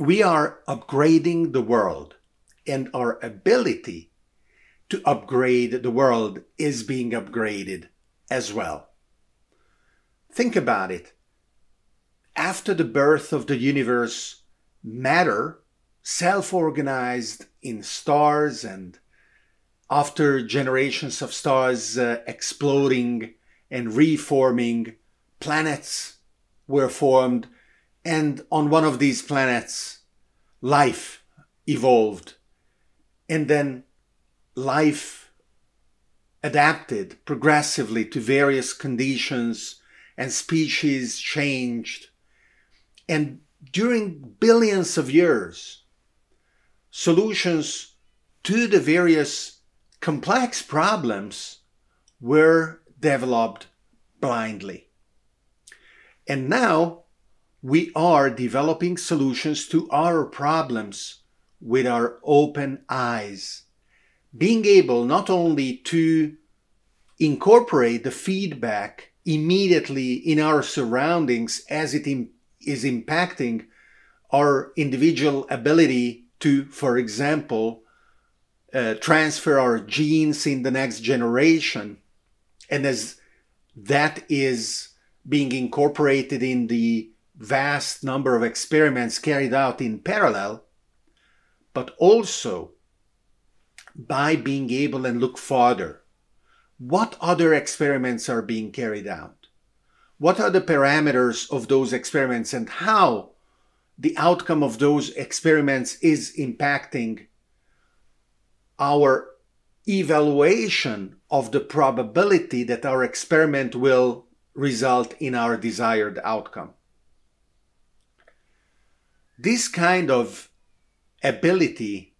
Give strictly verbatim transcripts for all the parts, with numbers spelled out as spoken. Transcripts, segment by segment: we are upgrading the world, and our ability to upgrade the world is being upgraded as well. Think about it. After the birth of the universe, matter self-organized in stars, and after generations of stars uh, exploding and reforming, planets were formed, and on one of these planets, life evolved. And then life adapted progressively to various conditions, and species changed. And during billions of years, solutions to the various complex problems were developed blindly. And now we are developing solutions to our problems with our open eyes, being able not only to incorporate the feedback immediately in our surroundings as it is impacting our individual ability to, for example, uh, transfer our genes in the next generation. And as that is being incorporated in the vast number of experiments carried out in parallel, but also by being able and look farther. What other experiments are being carried out? What are the parameters of those experiments, and how the outcome of those experiments is impacting our evaluation of the probability that our experiment will result in our desired outcome? This kind of ability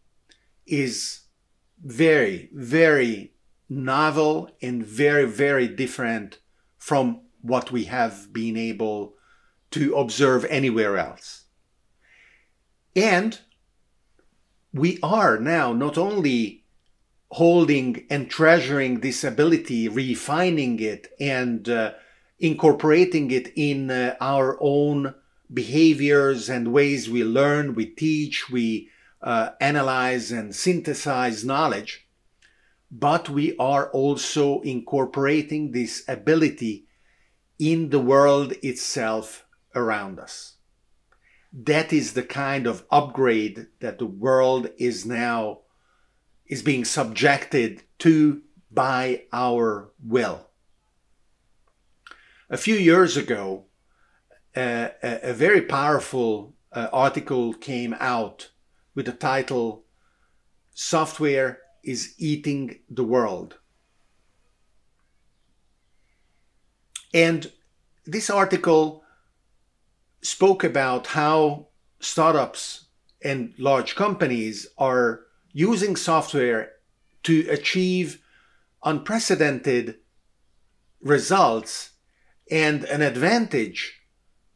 is very, very novel and very, very different from what we have been able to observe anywhere else. And we are now not only holding and treasuring this ability, refining it, and uh, incorporating it in uh, our own behaviors and ways we learn, we teach, we uh, analyze and synthesize knowledge, but we are also incorporating this ability in the world itself around us. That is the kind of upgrade that the world is now is being subjected to by our will. A few years ago, uh, a, a very powerful uh, article came out with the title, "Software is Eating the World." And this article spoke about how startups and large companies are using software to achieve unprecedented results and an advantage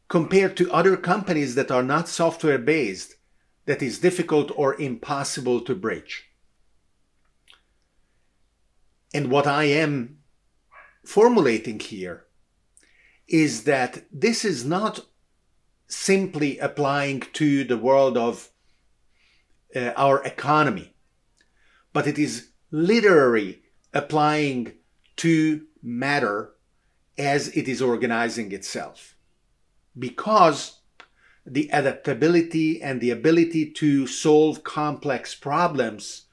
compared to other companies that are not software-based, that is difficult or impossible to bridge. And what I am formulating here is that this is not simply applying to the world of uh, our economy, but it is literally applying to matter as it is organizing itself, because the adaptability and the ability to solve complex problems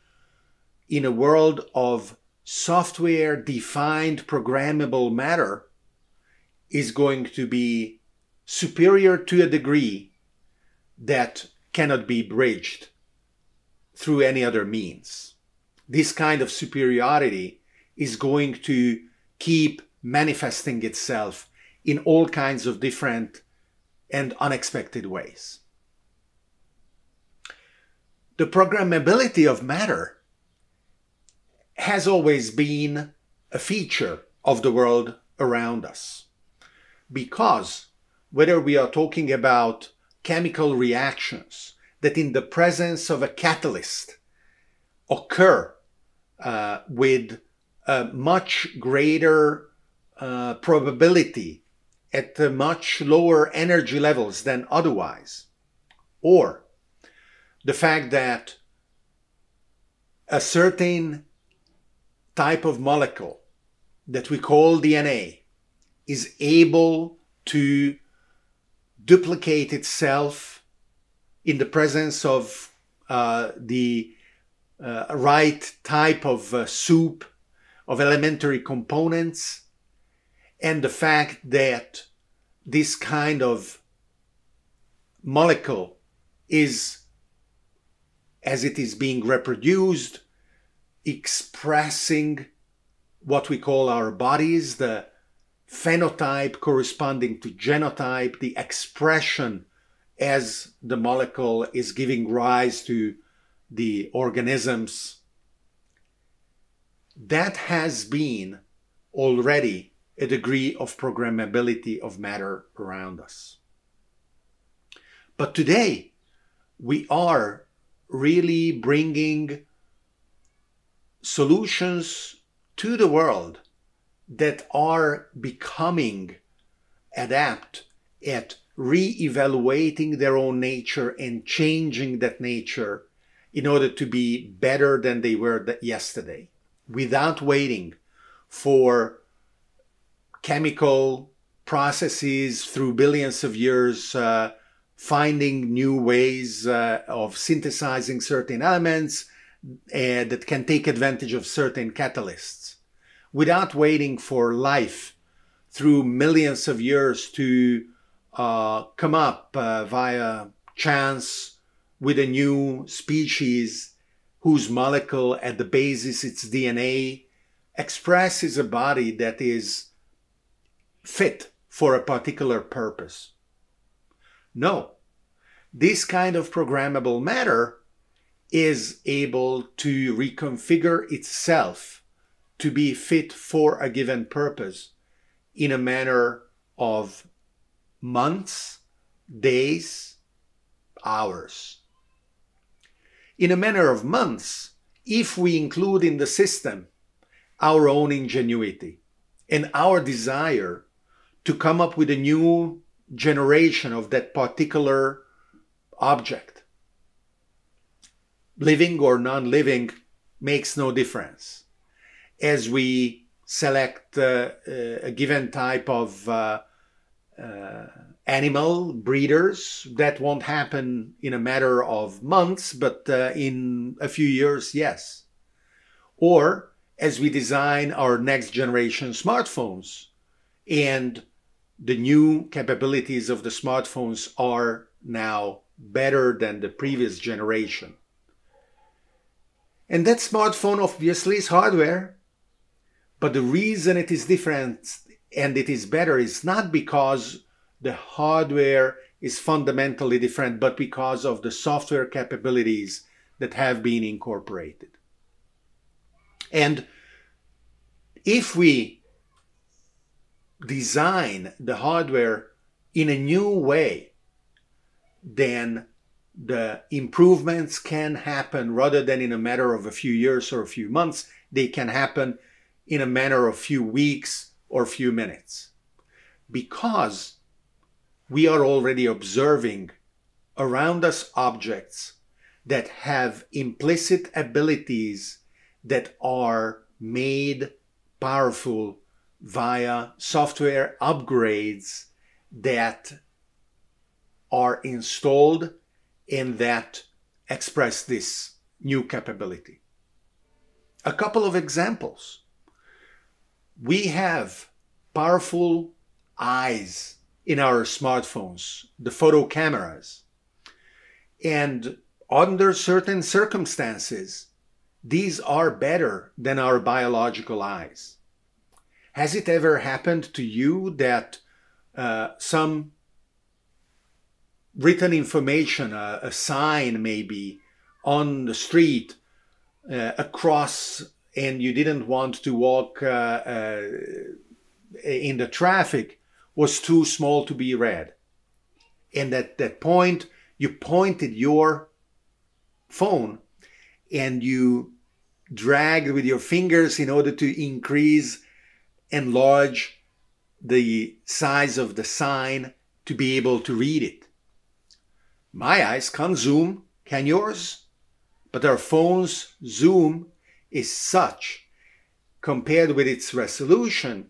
in a world of software-defined programmable matter is going to be superior to a degree that cannot be bridged through any other means. This kind of superiority is going to keep manifesting itself in all kinds of different and unexpected ways. The programmability of matter has always been a feature of the world around us, because whether we are talking about chemical reactions that in the presence of a catalyst occur uh, with a much greater Uh, probability at uh, much lower energy levels than otherwise, or the fact that a certain type of molecule that we call D N A is able to duplicate itself in the presence of uh, the uh, right type of uh, soup of elementary components, and the fact that this kind of molecule is, as it is being reproduced, expressing what we call our bodies, the phenotype corresponding to genotype, the expression as the molecule is giving rise to the organisms. That has been already a degree of programmability of matter around us. But today, we are really bringing solutions to the world that are becoming adept at re-evaluating their own nature and changing that nature in order to be better than they were yesterday, without waiting for chemical processes through billions of years uh, finding new ways uh, of synthesizing certain elements uh, that can take advantage of certain catalysts, without waiting for life through millions of years to uh, come up uh, via chance with a new species whose molecule at the basis, its D N A, expresses a body that is fit for a particular purpose. No, this kind of programmable matter is able to reconfigure itself to be fit for a given purpose in a manner of months, days, hours. In a manner of months, if we include in the system our own ingenuity and our desire to come up with a new generation of that particular object. Living or non-living makes no difference. As we select uh, a given type of uh, uh, animal breeders, that won't happen in a matter of months, but uh, in a few years, yes. Or as we design our next generation smartphones, and the new capabilities of the smartphones are now better than the previous generation. And that smartphone obviously is hardware, but the reason it is different and it is better is not because the hardware is fundamentally different, but because of the software capabilities that have been incorporated. And if we design the hardware in a new way, then the improvements can happen rather than in a matter of a few years or a few months. They can happen in a matter of few weeks or few minutes, because we are already observing around us objects that have implicit abilities that are made powerful via software upgrades that are installed and that express this new capability. A couple of examples. We have powerful eyes in our smartphones, the photo cameras, and under certain circumstances, these are better than our biological eyes. Has it ever happened to you that uh, some written information, a, a sign maybe, on the street uh, across, and you didn't want to walk uh, uh, in the traffic, was too small to be read? And at that point, you pointed your phone and you dragged with your fingers in order to increase enlarge the size of the sign to be able to read it. My eyes can't zoom Can yours? But our phone's zoom is such, compared with its resolution,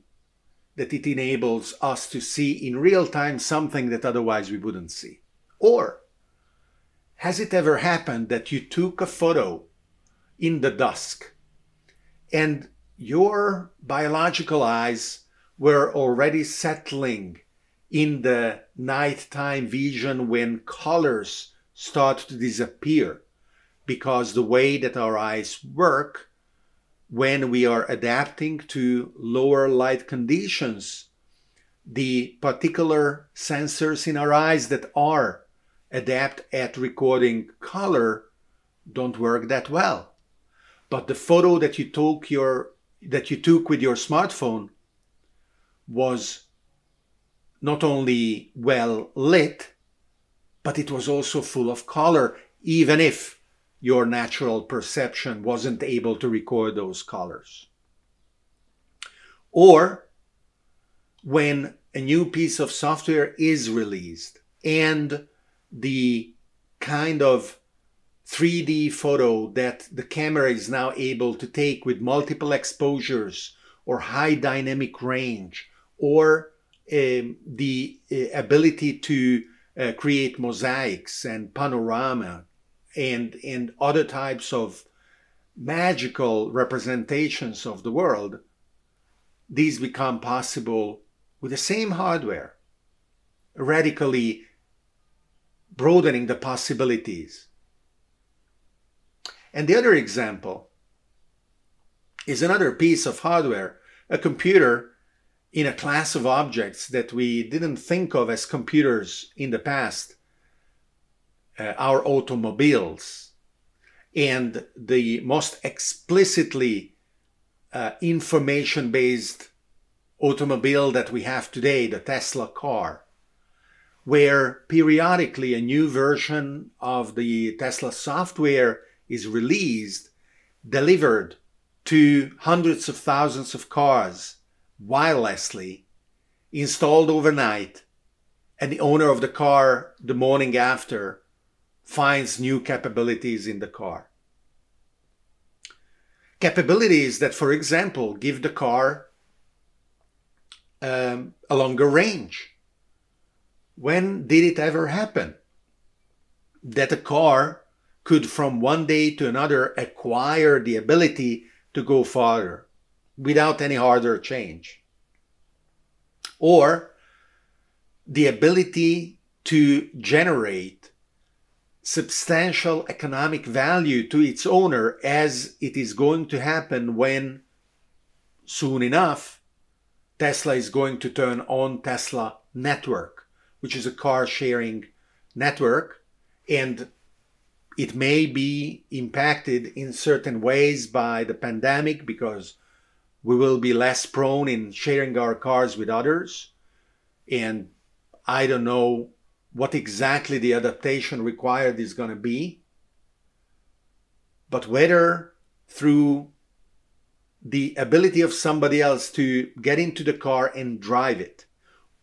that it enables us to see in real time something that otherwise we wouldn't see. Or has it ever happened that you took a photo in the dusk and your biological eyes were already settling in the nighttime vision when colors start to disappear, because the way that our eyes work when we are adapting to lower light conditions, the particular sensors in our eyes that are adept at recording color don't work that well. But the photo that you took your that you took with your smartphone was not only well lit, but it was also full of color, even if your natural perception wasn't able to record those colors. Or when a new piece of software is released and the kind of three D photo that the camera is now able to take with multiple exposures or high dynamic range, or um, the uh, ability to uh, create mosaics and panorama and, and other types of magical representations of the world, these become possible with the same hardware, radically broadening the possibilities. And the other example is another piece of hardware, a computer in a class of objects that we didn't think of as computers in the past, uh, our automobiles. And the most explicitly uh, information-based automobile that we have today, the Tesla car, where periodically a new version of the Tesla software is released, delivered to hundreds of thousands of cars wirelessly, installed overnight, and the owner of the car the morning after finds new capabilities in the car. Capabilities that, for example, give the car um, a longer range. When did it ever happen that a car could from one day to another acquire the ability to go farther without any hardware change? Or the ability to generate substantial economic value to its owner, as it is going to happen when, soon enough, Tesla is going to turn on Tesla Network, which is a car-sharing network, and it may be impacted in certain ways by the pandemic because we will be less prone in sharing our cars with others. And I don't know what exactly the adaptation required is going to be. But whether through the ability of somebody else to get into the car and drive it,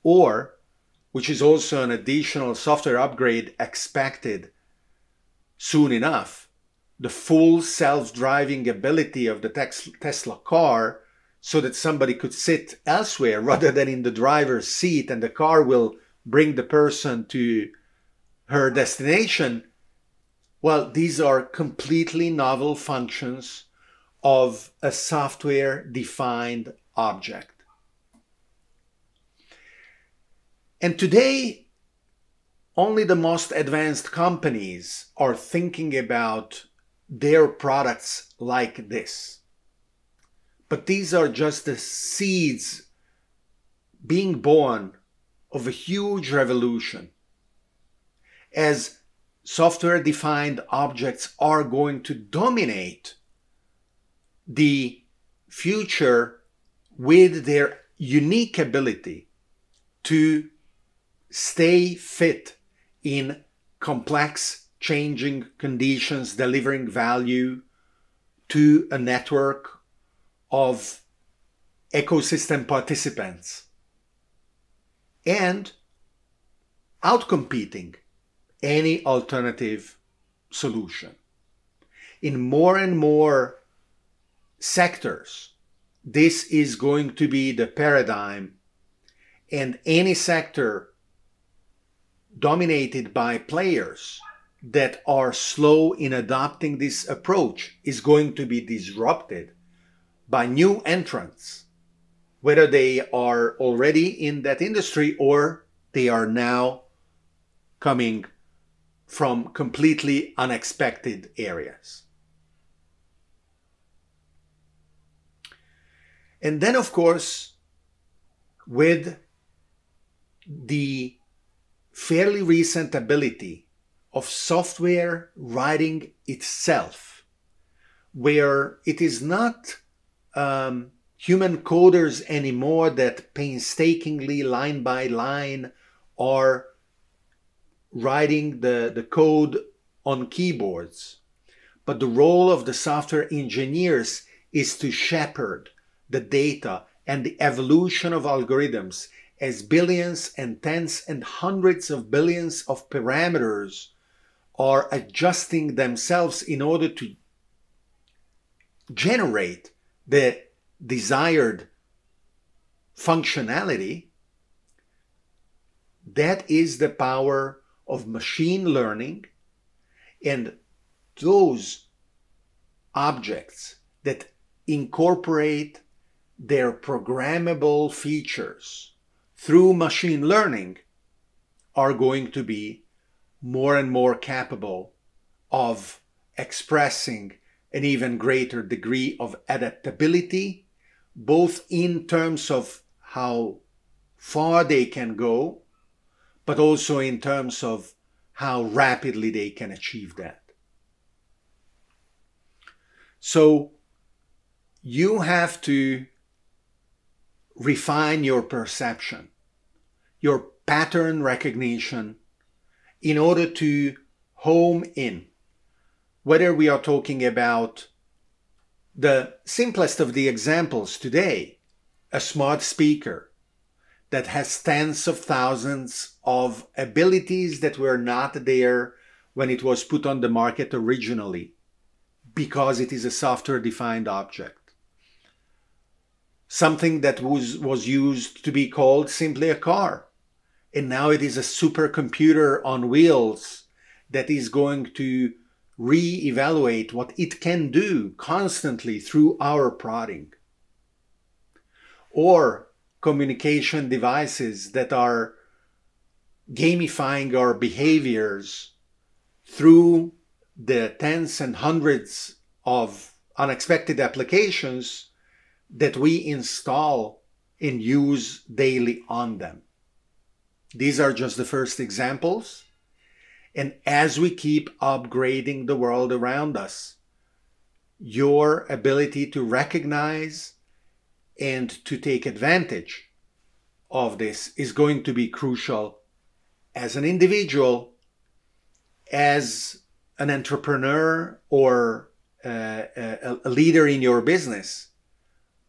or, which is also an additional software upgrade expected soon enough, the full self-driving ability of the Tesla car, so that somebody could sit elsewhere rather than in the driver's seat and the car will bring the person to her destination. Well, these are completely novel functions of a software-defined object. And today, only the most advanced companies are thinking about their products like this. But these are just the seeds being born of a huge revolution, as software-defined objects are going to dominate the future with their unique ability to stay fit in complex, changing conditions, delivering value to a network of ecosystem participants, and outcompeting any alternative solution. In more and more sectors, this is going to be the paradigm, and any sector dominated by players that are slow in adopting this approach is going to be disrupted by new entrants, whether they are already in that industry or they are now coming from completely unexpected areas. And then, of course, with the fairly recent ability of software writing itself, where it is not um, human coders anymore that painstakingly, line by line, are writing the, the code on keyboards, but the role of the software engineers is to shepherd the data and the evolution of algorithms as billions and tens and hundreds of billions of parameters are adjusting themselves in order to generate the desired functionality. That is the power of machine learning, and those objects that incorporate their programmable features through machine learning are going to be more and more capable of expressing an even greater degree of adaptability, both in terms of how far they can go, but also in terms of how rapidly they can achieve that. So you have to refine your perception, your pattern recognition, in order to home in. Whether we are talking about the simplest of the examples today, a smart speaker that has tens of thousands of abilities that were not there when it was put on the market originally, because it is a software-defined object. Something that was, was used to be called simply a car. And now it is a supercomputer on wheels that is going to re-evaluate what it can do constantly through our prodding. Or communication devices that are gamifying our behaviors through the tens and hundreds of unexpected applications that we install and use daily on them. These are just the first examples. And as we keep upgrading the world around us, your ability to recognize and to take advantage of this is going to be crucial as an individual, as an entrepreneur or uh, a, a leader in your business,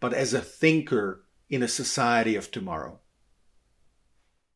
but as a thinker in a society of tomorrow.